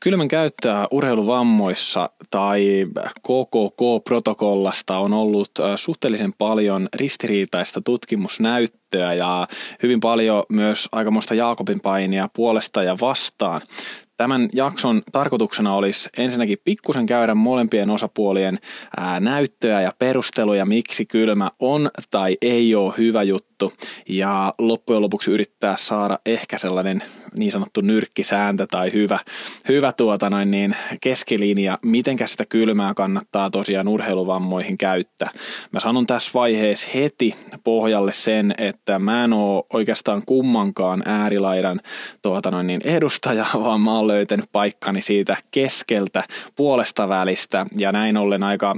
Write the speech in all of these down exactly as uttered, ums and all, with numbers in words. Kylmän käyttöä urheiluvammoissa tai K K K-protokollasta on ollut suhteellisen paljon ristiriitaista tutkimusnäyttöä ja hyvin paljon myös aikamoista Jaakobin painia puolesta ja vastaan. Tämän jakson tarkoituksena olisi ensinnäkin pikkusen käydä molempien osapuolien näyttöä ja perusteluja, miksi kylmä on tai ei ole hyvä juttu, ja loppujen lopuksi yrittää saada ehkä sellainen niin sanottu nyrkkisääntö tai hyvä, hyvä tuota noin niin keskilinja, mitenkä sitä kylmää kannattaa tosiaan urheiluvammoihin käyttää. Mä sanon tässä vaiheessa heti pohjalle sen, että mä en ole oikeastaan kummankaan äärilaidan tuota noin niin edustaja, vaan mä oon löytänyt paikkani siitä keskeltä puolesta välistä ja näin ollen aika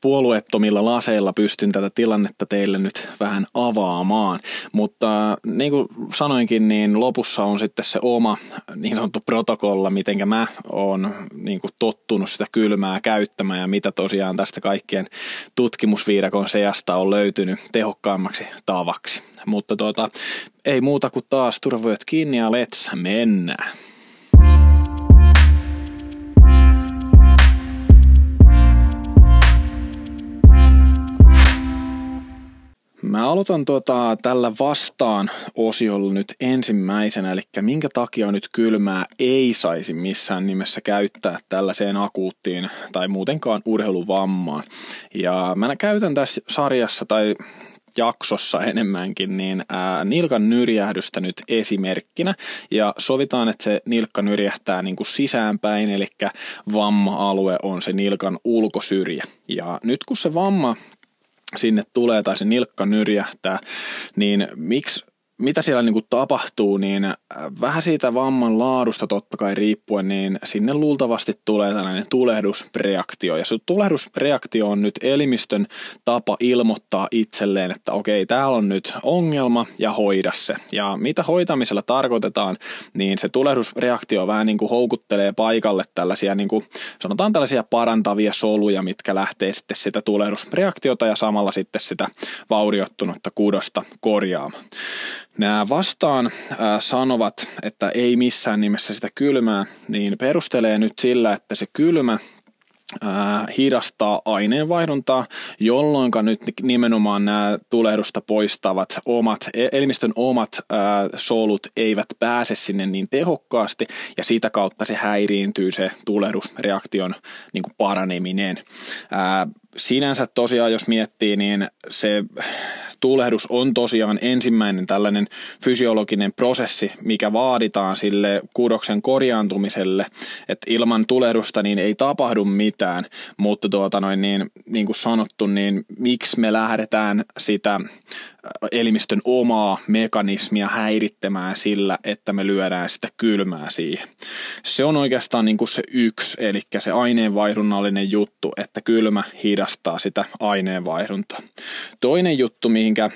puolueettomilla laseilla pystyn tätä tilannetta teille nyt vähän avaamaan, mutta niin kuin sanoinkin, niin lopussa on sitten se oma niin sanottu protokolla, mitenkä mä oon niin kuin tottunut sitä kylmää käyttämään ja mitä tosiaan tästä kaikkien tutkimusviidakon seasta on löytynyt tehokkaammaksi tavaksi. Mutta tuota, ei muuta kuin taas turvojot kiinni ja let's mennään. Mä aloitan tuota, tällä vastaan-osiolla nyt ensimmäisenä, eli minkä takia nyt kylmää ei saisi missään nimessä käyttää tällaiseen akuuttiin tai muutenkaan urheiluvammaan. Ja mä käytän tässä sarjassa tai jaksossa enemmänkin, niin ää, nilkan nyrjähdystä nyt esimerkkinä, ja sovitaan, että se nilkka nyrjähtää niin kuin sisäänpäin, eli vamma-alue on se nilkan ulkosyrjä. Ja nyt kun se vamma sinne tulee tai se nilkka nyrjähtää, niin miksi, mitä siellä niin kuin tapahtuu, niin vähän siitä vamman laadusta totta kai riippuen, niin sinne luultavasti tulee tällainen tulehdusreaktio. Ja se tulehdusreaktio on nyt elimistön tapa ilmoittaa itselleen, että okei, täällä on nyt ongelma ja hoida se. Ja mitä hoitamisella tarkoitetaan, niin se tulehdusreaktio vähän niin kuin houkuttelee paikalle tällaisia, niin kuin, sanotaan tällaisia parantavia soluja, mitkä lähtee sitten sitä tulehdusreaktiota ja samalla sitten sitä vaurioittunutta kudosta korjaamaan. Nämä vastaan äh, sanovat, että ei missään nimessä sitä kylmää, niin perustelee nyt sillä, että se kylmä äh, hidastaa aineenvaihduntaa, jolloin nyt nimenomaan nämä tulehdusta poistavat omat, elimistön omat äh, solut eivät pääse sinne niin tehokkaasti, ja sitä kautta se häiriintyy se tulehdusreaktion niin kuin paraneminen. Äh, Sinänsä tosiaan, jos miettii, niin se tulehdus on tosiaan ensimmäinen tällainen fysiologinen prosessi, mikä vaaditaan sille kudoksen korjaantumiselle, että ilman tulehdusta niin ei tapahdu mitään, mutta tuota noin, niin, niin kuin sanottu, niin miksi me lähdetään sitä elimistön omaa mekanismia häirittämään sillä, että me lyödään sitä kylmää siihen. Se on oikeastaan niin kuin se yksi, eli se aineenvaihdunnallinen juttu, että kylmä hidastaa sitä aineenvaihduntaa. Toinen juttu, mihinkä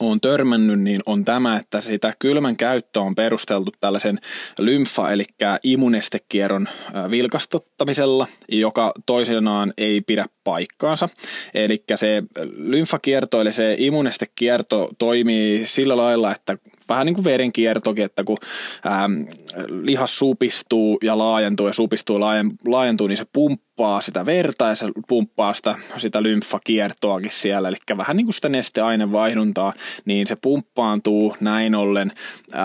on törmännyt, niin on tämä, että sitä kylmän käyttö on perusteltu tällaisen lymfa, eli immunestekierron vilkastuttamisella, joka toisenaan ei pidä paikkaansa. Eli se lymfakierto, eli se immunestekierto toimii sillä lailla, että vähän niin kuin verenkiertokin, että kun ähm, lihas supistuu ja laajentuu ja supistuu ja laajentuu, niin se pumppaa sitä verta ja se pumppaa sitä, sitä lymfakiertoakin siellä. Eli vähän niin kuin sitä nesteainevaihduntaa, niin se pumppaantuu näin ollen äh,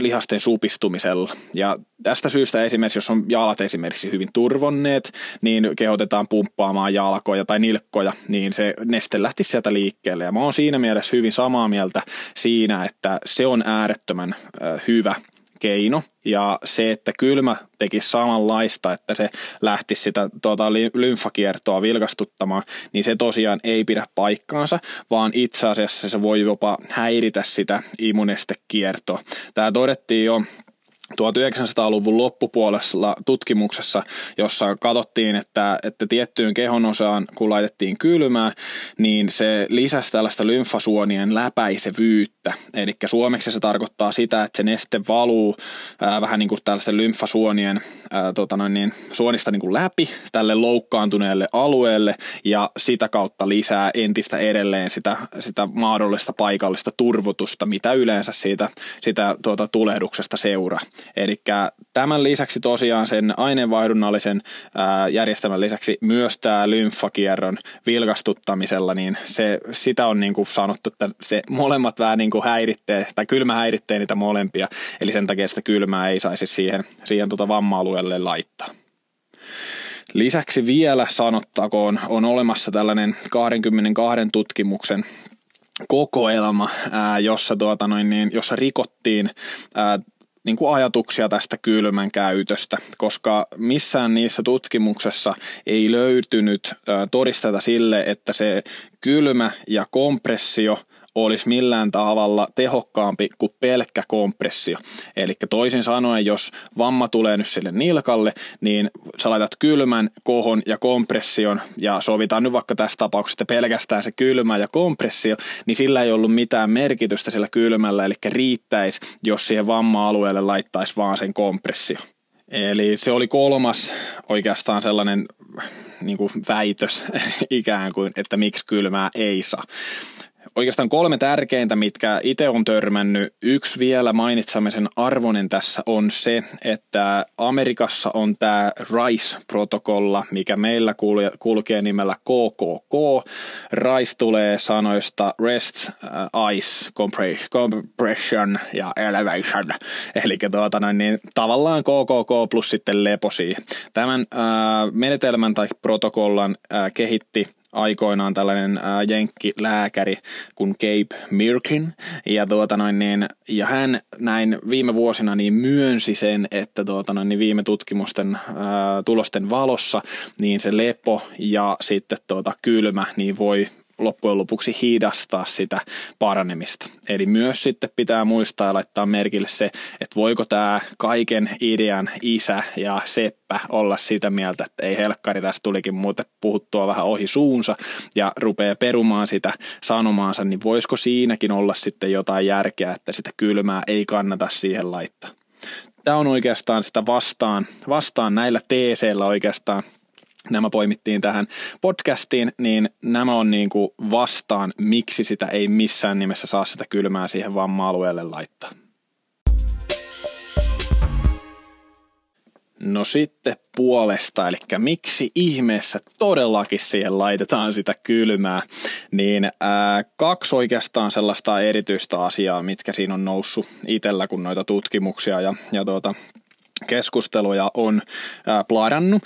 lihasten supistumisella. Ja tästä syystä esimerkiksi, jos on jalat esimerkiksi hyvin turvonneet, niin kehotetaan pumppaamaan jalkoja tai nilkkoja, niin se neste lähti sieltä liikkeelle. Ja mä oon siinä mielessä hyvin samaa mieltä siinä, että se on äärettömän hyvä keino, ja se, että kylmä teki samanlaista, että se lähti sitä tuota, lymfakiertoa vilkastuttamaan, niin se tosiaan ei pidä paikkaansa, vaan itse asiassa se voi jopa häiritä sitä immunestekiertoa. Tämä todettiin jo tuhatyhdeksänsataaluvun loppupuolella tutkimuksessa, jossa katsottiin, että, että tiettyyn kehonosaan, kun laitettiin kylmää, niin se lisäsi tällaista lymfasuonien läpäisevyyttä. Eli suomeksi se tarkoittaa sitä, että se neste valuu ää, vähän niin kuin tällaisten lymfasuonien ää, tota noin niin, suonista niin kuin läpi tälle loukkaantuneelle alueelle ja sitä kautta lisää entistä edelleen sitä, sitä mahdollista paikallista turvotusta, mitä yleensä siitä sitä, tuota, tulehduksesta seuraa. Eli tämän lisäksi tosiaan sen aineenvaihdunnallisen ää, järjestelmän lisäksi myös tämä lymfakierron vilkastuttamisella, niin se, sitä on niin kuin sanottu, että se molemmat vähän niin kuin häiritsee, tai kylmä häiritsee niitä molempia, eli sen takia sitä kylmää ei saisi siihen, siihen tuota vamma-alueelle laittaa. Lisäksi vielä sanottakoon, on olemassa tällainen kaksikymmentäkaksi tutkimuksen kokoelma, ää, jossa, tuota noin, niin, jossa rikottiin ää, niin kuin ajatuksia tästä kylmän käytöstä, koska missään niissä tutkimuksessa ei löytynyt todisteta sille, että se kylmä ja kompressio olisi millään tavalla tehokkaampi kuin pelkkä kompressio. Eli toisin sanoen, jos vamma tulee nyt sille nilkalle, niin sä laitat kylmän, kohon ja kompression, ja sovitaan nyt vaikka tässä tapauksessa pelkästään se kylmä ja kompressio, niin sillä ei ollut mitään merkitystä sillä kylmällä, eli riittäisi, jos siihen vamma-alueelle laittaisi vaan sen kompressio. Eli se oli kolmas oikeastaan sellainen niin kuin väitös ikään kuin, että miksi kylmää ei saa. Oikeastaan kolme tärkeintä, mitkä itse on törmännyt. Yksi vielä mainitsemisen arvoinen tässä on se, että Amerikassa on tämä RICE-protokolla, mikä meillä kulkee nimellä K K K. RICE tulee sanoista Rest, Ice, Compression ja Elevation. Eli tuota noin, niin tavallaan K K K plus sitten leposi. Tämän ää, menetelmän tai protokollan ää, kehitti aikoinaan tällainen jenkkilääkäri kuin Gabe Mirkin, ja, tuota noin niin, ja hän näin viime vuosina niin myönsi sen, että tuota noin niin viime tutkimusten ää, tulosten valossa niin se lepo ja sitten tuota kylmä niin voi loppujen lopuksi hidastaa sitä paranemista. Eli myös sitten pitää muistaa ja laittaa merkille se, että voiko tämä kaiken idean isä ja seppä olla sitä mieltä, että ei helkkari, tässä tulikin muuten puhuttua vähän ohi suunsa ja rupeaa perumaan sitä sanomaansa, niin voisiko siinäkin olla sitten jotain järkeä, että sitä kylmää ei kannata siihen laittaa. Tämä on oikeastaan sitä vastaan, vastaan näillä teeseillä oikeastaan. Nämä poimittiin tähän podcastiin, niin nämä on niin kuin vastaan, miksi sitä ei missään nimessä saa sitä kylmää siihen vamma-alueelle laittaa. No sitten puolesta, eli miksi ihmeessä todellakin siihen laitetaan sitä kylmää, niin ää, kaksi oikeastaan sellaista erityistä asiaa, mitkä siinä on noussut itsellä, kun noita tutkimuksia ja, ja tuota... keskusteluja on pladannut.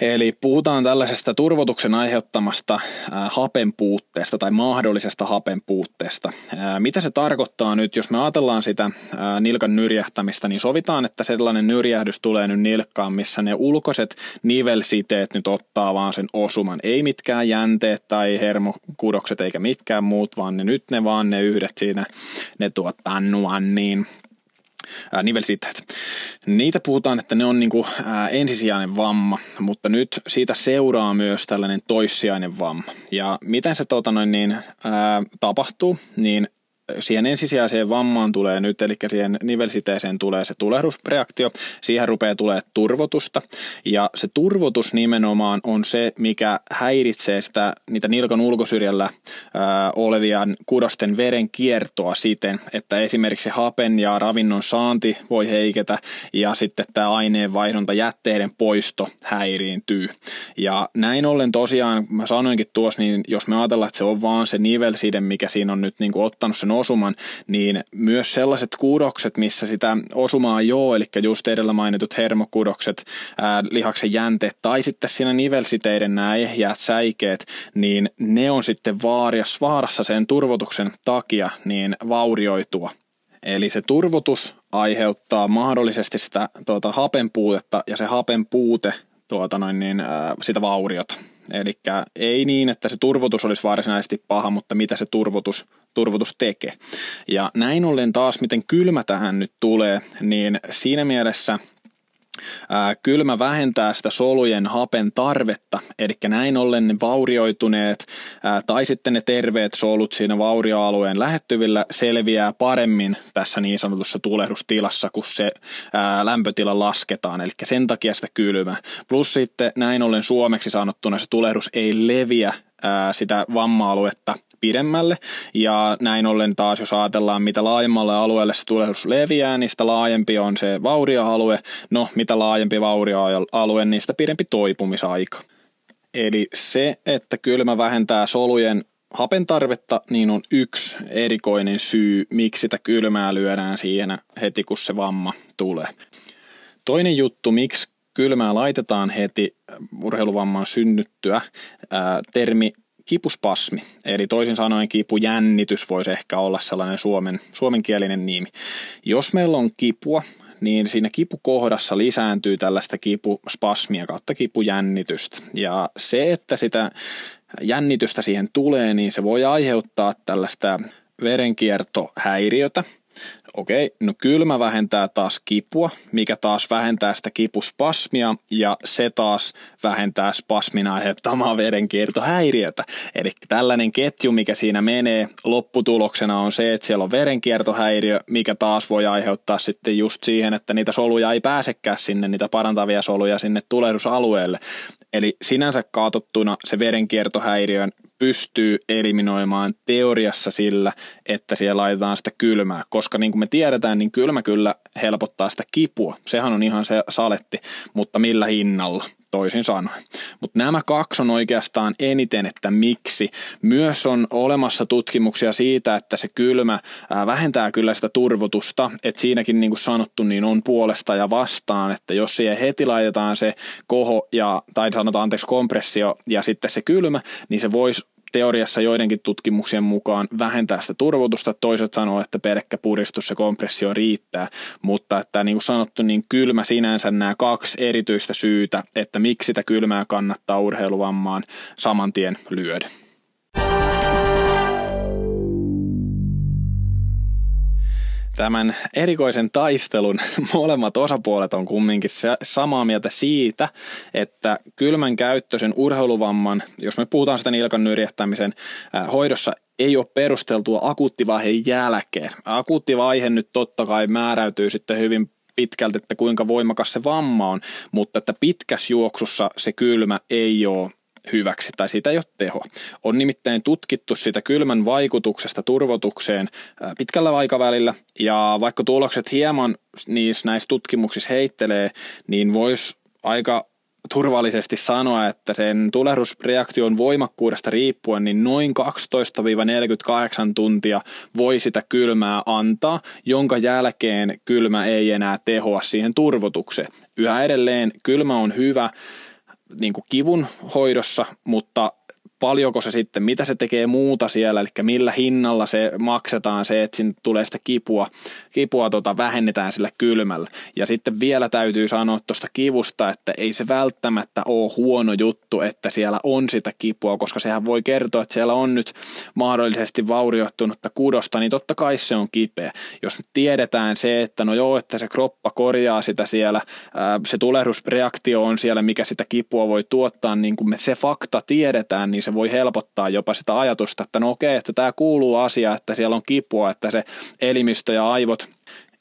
Eli puhutaan tällaisesta turvotuksen aiheuttamasta hapenpuutteesta tai mahdollisesta hapenpuutteesta. Mitä se tarkoittaa nyt, jos me ajatellaan sitä nilkan nyrjähtämistä, niin sovitaan, että sellainen nyrjähdys tulee nyt nilkkaan, missä ne ulkoiset nivelsiteet nyt ottaa vaan sen osuman. Ei mitkään jänteet tai hermokudokset eikä mitkään muut, vaan ne nyt ne vaan ne yhdet siinä, ne tuottaa nuan niin. Nivelsiteet. Niitä puhutaan, että ne on niin kuin ensisijainen vamma, mutta nyt siitä seuraa myös tällainen toissijainen vamma. Ja miten se tuota noin, niin, ää, tapahtuu, niin siihen ensisijaiseen vammaan tulee nyt, eli siihen nivelsiteeseen tulee se tulehdusreaktio, siihen rupeaa tulee turvotusta, ja se turvotus nimenomaan on se, mikä häiritsee sitä, niitä nilkan ulkosyrjällä ää, olevia kudosten veren kiertoa siten, että esimerkiksi hapen ja ravinnon saanti voi heiketä, ja sitten tämä aineenvaihdunta, jätteiden poisto häiriintyy. Ja näin ollen tosiaan, mä sanoinkin tuossa, niin jos me ajatellaan, että se on vaan se nivelside, mikä siinä on nyt niin kuin ottanut sen osuman, niin myös sellaiset kudokset, missä sitä osumaa joo, eli just edellä mainitut hermokudokset, ää, lihaksen jänteet tai sitten siinä nivelsiteiden nämä ehjät säikeet, niin ne on sitten vaarias, vaarassa sen turvotuksen takia niin vaurioitua. Eli se turvotus aiheuttaa mahdollisesti sitä tuota, hapenpuutetta ja se hapenpuute tuota, noin niin, ää, sitä vauriota. Eli ei niin, että se turvotus olisi varsinaisesti paha, mutta mitä se turvotus, turvotus tekee. Ja näin ollen taas, miten kylmä tähän nyt tulee, niin siinä mielessä Kylmä vähentää sitä solujen hapen tarvetta, eli näin ollen ne vaurioituneet tai sitten ne terveet solut siinä vaurioalueen lähettyvillä selviää paremmin tässä niin sanotussa tulehdustilassa, kun se lämpötila lasketaan, eli sen takia sitä kylmä. Plus sitten näin ollen suomeksi sanottuna se tulehdus ei leviä sitä vamma-aluetta pidemmälle, ja näin ollen taas, jos ajatellaan, mitä laajemmalle alueelle se tulehdus leviää, niin sitä laajempi on se vaurioalue, no mitä laajempi vaurioalue, niin sitä pidempi toipumisaika. Eli se, että kylmä vähentää solujen hapen tarvetta, niin on yksi erikoinen syy, miksi sitä kylmää lyödään siihen heti, kun se vamma tulee. Toinen juttu, miksi kylmää laitetaan heti urheiluvamman synnyttyä, ää, termi kipuspasmi, eli toisin sanoen kipujännitys voisi ehkä olla sellainen suomen, suomenkielinen nimi. Jos meillä on kipua, niin siinä kipukohdassa lisääntyy tällaista kipuspasmia kautta kipujännitystä. Ja se, että sitä jännitystä siihen tulee, niin se voi aiheuttaa tällaista verenkiertohäiriötä. Okei, no kylmä vähentää taas kipua, mikä taas vähentää sitä kipuspasmia, ja se taas vähentää spasmin aiheuttamaa verenkiertohäiriötä. Eli tällainen ketju, mikä siinä menee, lopputuloksena on se, että siellä on verenkiertohäiriö, mikä taas voi aiheuttaa sitten just siihen, että niitä soluja ei pääsekään sinne, niitä parantavia soluja sinne tulehdusalueelle. Eli sinänsä katsottuna se verenkiertohäiriön pystyy eliminoimaan teoriassa sillä, että siellä laitetaan sitä kylmää, koska niin kuin me tiedetään, niin kylmä kyllä helpottaa sitä kipua. Sehän on ihan se saletti, mutta millä hinnalla, toisin sanoen. Mutta nämä kaksi on oikeastaan eniten, että miksi. Myös on olemassa tutkimuksia siitä, että se kylmä vähentää kyllä sitä turvotusta, että siinäkin niin kuin sanottu, niin on puolesta ja vastaan, että jos siihen heti laitetaan se koho, ja, tai sanotaan anteeksi kompressio ja sitten se kylmä, niin se voisi teoriassa joidenkin tutkimuksien mukaan vähentää sitä turvotusta, toiset sanoo, että pelkkä puristus ja kompressio riittää, mutta että niin kuin sanottu, niin kylmä sinänsä nämä kaksi erityistä syytä, että miksi sitä kylmää kannattaa urheiluvammaan saman tien lyödä. Tämän erikoisen taistelun molemmat osapuolet on kumminkin samaa mieltä siitä, että kylmän käyttö sen urheiluvamman, jos me puhutaan sitä nilkan nyrjähtämisen hoidossa, ei ole perusteltua akuuttivaiheen jälkeen. Akuuttivaihe nyt totta kai määräytyy sitten hyvin pitkälti, että kuinka voimakas se vamma on, mutta että pitkässä juoksussa se kylmä ei ole hyväksi, tai siitä ei ole tehoa. On nimittäin tutkittu sitä kylmän vaikutuksesta turvotukseen pitkällä aikavälillä, ja vaikka tulokset hieman niissä näissä tutkimuksissa heittelee, niin voisi aika turvallisesti sanoa, että sen tulehdusreaktion voimakkuudesta riippuen, niin noin kaksitoista neljäkymmentäkahdeksan tuntia voi sitä kylmää antaa, jonka jälkeen kylmä ei enää tehoa siihen turvotukseen. Yhä edelleen kylmä on hyvä niin kuin kivun hoidossa, mutta paljonko se sitten, mitä se tekee muuta siellä, eli millä hinnalla se maksetaan se, että sinne tulee sitä kipua, kipua tota, vähennetään sillä kylmällä. Ja sitten vielä täytyy sanoa tuosta kivusta, että ei se välttämättä ole huono juttu, että siellä on sitä kipua, koska sehän voi kertoa, että siellä on nyt mahdollisesti vaurioittunutta kudosta, niin totta kai se on kipeä. Jos tiedetään se, että no joo, että se kroppa korjaa sitä siellä, se tulehdusreaktio on siellä, mikä sitä kipua voi tuottaa, niin kun me se fakta tiedetään, niin se voi helpottaa jopa sitä ajatusta, että no okei, että tämä kuuluu asia, että siellä on kipua, että se elimistö ja aivot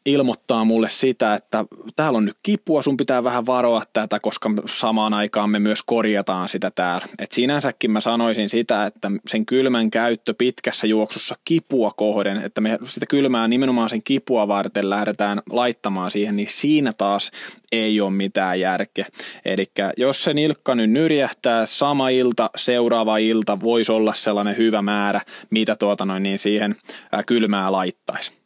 ilmoittaa mulle sitä, että täällä on nyt kipua, sun pitää vähän varoa tätä, koska samaan aikaan me myös korjataan sitä täällä. Et sinänsäkin mä sanoisin sitä, että sen kylmän käyttö pitkässä juoksussa kipua kohden, että me sitä kylmää nimenomaan sen kipua varten lähdetään laittamaan siihen, niin siinä taas ei ole mitään järkeä. Eli jos se nilkka nyt nyrjähtää, sama ilta, seuraava ilta voisi olla sellainen hyvä määrä, mitä tuota noin, niin siihen kylmää laittaisi.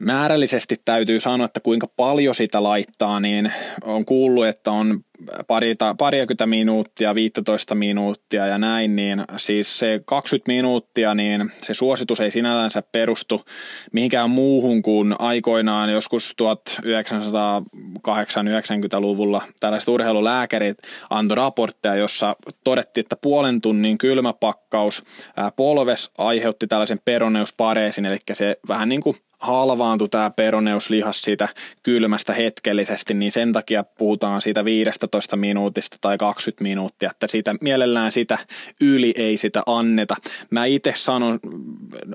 Määrällisesti täytyy sanoa, että kuinka paljon sitä laittaa, niin on kuullut, että on parita, parikymmentä minuuttia, viisitoista minuuttia ja näin, niin siis se kaksikymmentä minuuttia, niin se suositus ei sinällänsä perustu mihinkään muuhun kuin aikoinaan joskus tuhatyhdeksänsataakahdeksankymmentäluvulla tällaiset urheilulääkärit antoi raportteja, jossa todettiin, että puolen tunnin kylmäpakkaus polves aiheutti tällaisen peroneuspareesin, eli se vähän niin kuin halvaantui tämä peroneuslihas siitä kylmästä hetkellisesti, niin sen takia puhutaan siitä viisitoista minuutista tai kaksikymmentä minuuttia, että sitä, mielellään sitä yli ei sitä anneta. Mä itse sanon,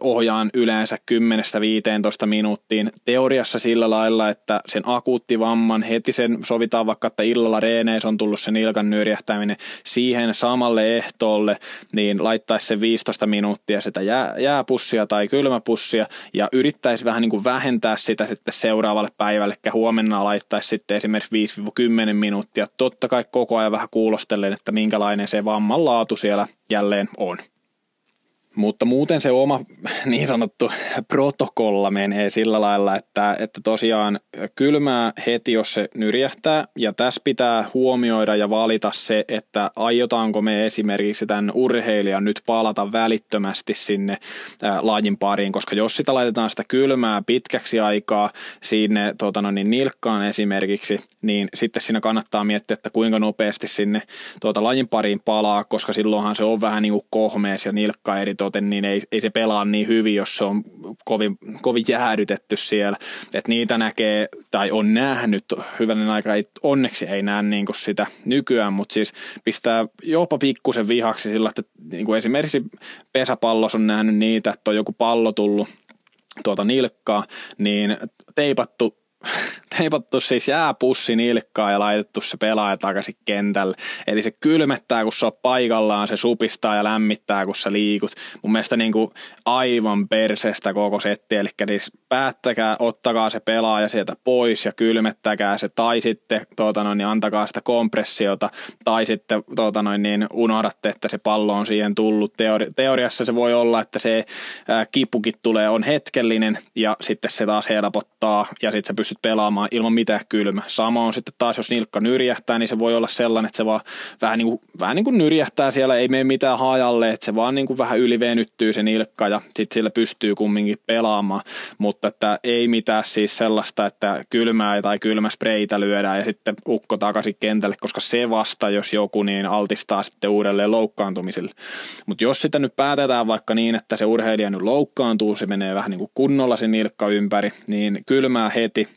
ohjaan yleensä kymmenestä viiteentoista minuuttiin teoriassa sillä lailla, että sen akuutti vamman heti sen sovitaan vaikka, että illalla reeneissä on tullut sen nilkan nyrjähtäminen siihen samalle ehtoolle, niin laittaisi sen viisitoista minuuttia sitä jää, jääpussia tai kylmäpussia ja yrittäisi vähän vähän niin kuin vähentää sitä sitten seuraavalle päivälle, eli huomenna laittaisi sitten esimerkiksi viisi kymmenen minuuttia. Totta kai koko ajan vähän kuulostellen, että minkälainen se vamman laatu siellä jälleen on. Mutta muuten se oma niin sanottu protokolla menee sillä lailla, että, että tosiaan kylmää heti, jos se nyrjähtää. Ja tässä pitää huomioida ja valita se, että aiotaanko me esimerkiksi tämän urheilijan nyt palata välittömästi sinne lajin pariin. Koska jos sitä laitetaan sitä kylmää pitkäksi aikaa sinne tuota no niin, nilkkaan esimerkiksi, niin sitten siinä kannattaa miettiä, että kuinka nopeasti sinne tuota lajin pariin palaa, koska silloinhan se on vähän niin kuin kohmees ja nilkka eri toten, niin ei, ei se pelaa niin hyvin, jos se on kovin, kovin jäädytetty siellä. Et niitä näkee tai on nähnyt, hyvänen aika ei, onneksi ei näe niin kuin sitä nykyään, mutta siis pistää jopa pikkusen vihaksi sillä, että niin kuin esimerkiksi pesäpallos on nähnyt niitä, että on joku pallo tullut tuota nilkkaa, niin teipattu teipattu siis jääpussi nilkkaa ja laitettu se pelaaja takaisin kentälle. Eli se kylmettää, kun se on paikallaan, se supistaa ja lämmittää, kun sä liikut. Mun mielestä niin kuin aivan perseestä koko setti, eli siis päättäkää, ottakaa se pelaaja sieltä pois ja kylmettäkää se, tai sitten tuota noin, antakaa sitä kompressiota, tai sitten tuota noin, niin unohdatte, että se pallo on siihen tullut. Teori- teoriassa se voi olla, että se ää, kipukin tulee, on hetkellinen, ja sitten se taas helpottaa, ja sitten sä pystyt pelaamaan ilman mitään kylmä. Sama on sitten taas, jos nilkka nyrjähtää, niin se voi olla sellainen, että se vaan vähän niin kuin, vähän niin kuin nyrjähtää siellä, ei mene mitään hajalle, että se vaan niin kuin vähän ylivenyttyy se nilkka ja sitten sillä pystyy kumminkin pelaamaan, mutta että ei mitään siis sellaista, että kylmää tai kylmäspreitä lyödään ja sitten ukko takaisin kentälle, koska se vasta, jos joku, niin altistaa sitten uudelleen loukkaantumisille. Mutta jos sitä nyt päätetään vaikka niin, että se urheilija nyt loukkaantuu, se menee vähän niin kuin kunnolla se nilkka ympäri, niin kylmää heti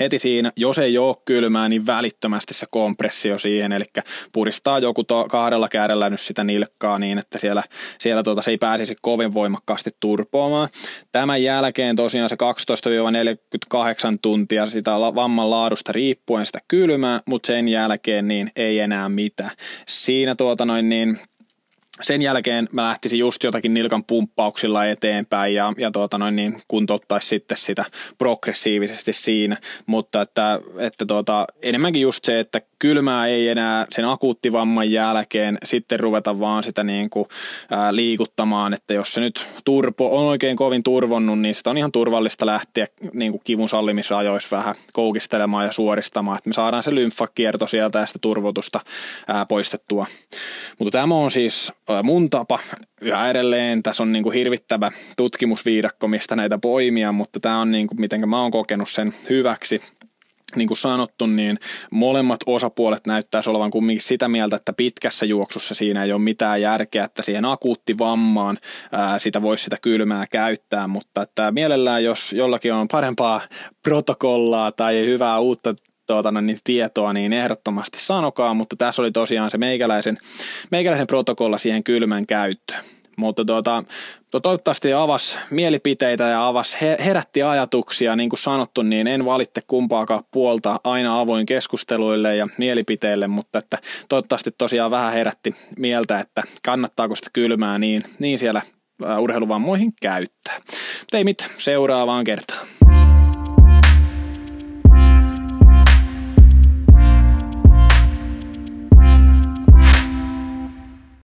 Heti siinä, jos ei ole kylmää, niin välittömästi se kompressio siihen, eli puristaa joku to- kahdella kädellä nyt sitä nilkkaa niin, että siellä, siellä tuota, se ei pääsisi kovin voimakkaasti turpoamaan. Tämän jälkeen tosiaan se kaksitoista neljäkymmentäkahdeksan tuntia sitä vamman laadusta riippuen sitä kylmää, mutta sen jälkeen niin ei enää mitään. Siinä tuota noin niin... Sen jälkeen mä lähtisin just jotakin nilkan pumppauksilla eteenpäin ja, ja tuota noin niin kuntouttaisi sitten sitä progressiivisesti siinä, mutta että, että tuota, enemmänkin just se, että kylmää ei enää sen akuuttivamman jälkeen sitten ruveta vaan sitä niin kuin, ää, liikuttamaan, että jos se nyt turpo, on oikein kovin turvonnut, niin sitä on ihan turvallista lähteä niin kuin kivun sallimisrajoissa vähän koukistelemaan ja suoristamaan, että me saadaan se lymfakierto sieltä ja sitä turvotusta ää, poistettua. Mutta tämä on siis mun tapa yhä edelleen. Tässä on niin kuin hirvittävä tutkimusviidakko, mistä näitä poimia, mutta tämä on niin kuin, miten mä oon kokenut sen hyväksi. Niin kuin sanottu, niin molemmat osapuolet näyttäisi olevan kumminkin sitä mieltä, että pitkässä juoksussa siinä ei ole mitään järkeä, että siihen akuuttivammaan ää, sitä voisi sitä kylmää käyttää, mutta että mielellään jos jollakin on parempaa protokollaa tai hyvää uutta Tuota, niin tietoa, niin ehdottomasti sanokaa, mutta tässä oli tosiaan se meikäläisen, meikäläisen protokolla siihen kylmän käyttöön. Mutta tuota, toivottavasti avasi mielipiteitä ja avasi, herätti ajatuksia, niin kuin sanottu, niin en valitte kumpaakaan puolta, aina avoin keskusteluille ja mielipiteille, mutta että toivottavasti tosiaan vähän herätti mieltä, että kannattaako sitä kylmää niin, niin siellä urheiluvammoihin käyttää. Mutta ei mitään, seuraavaan kertaan.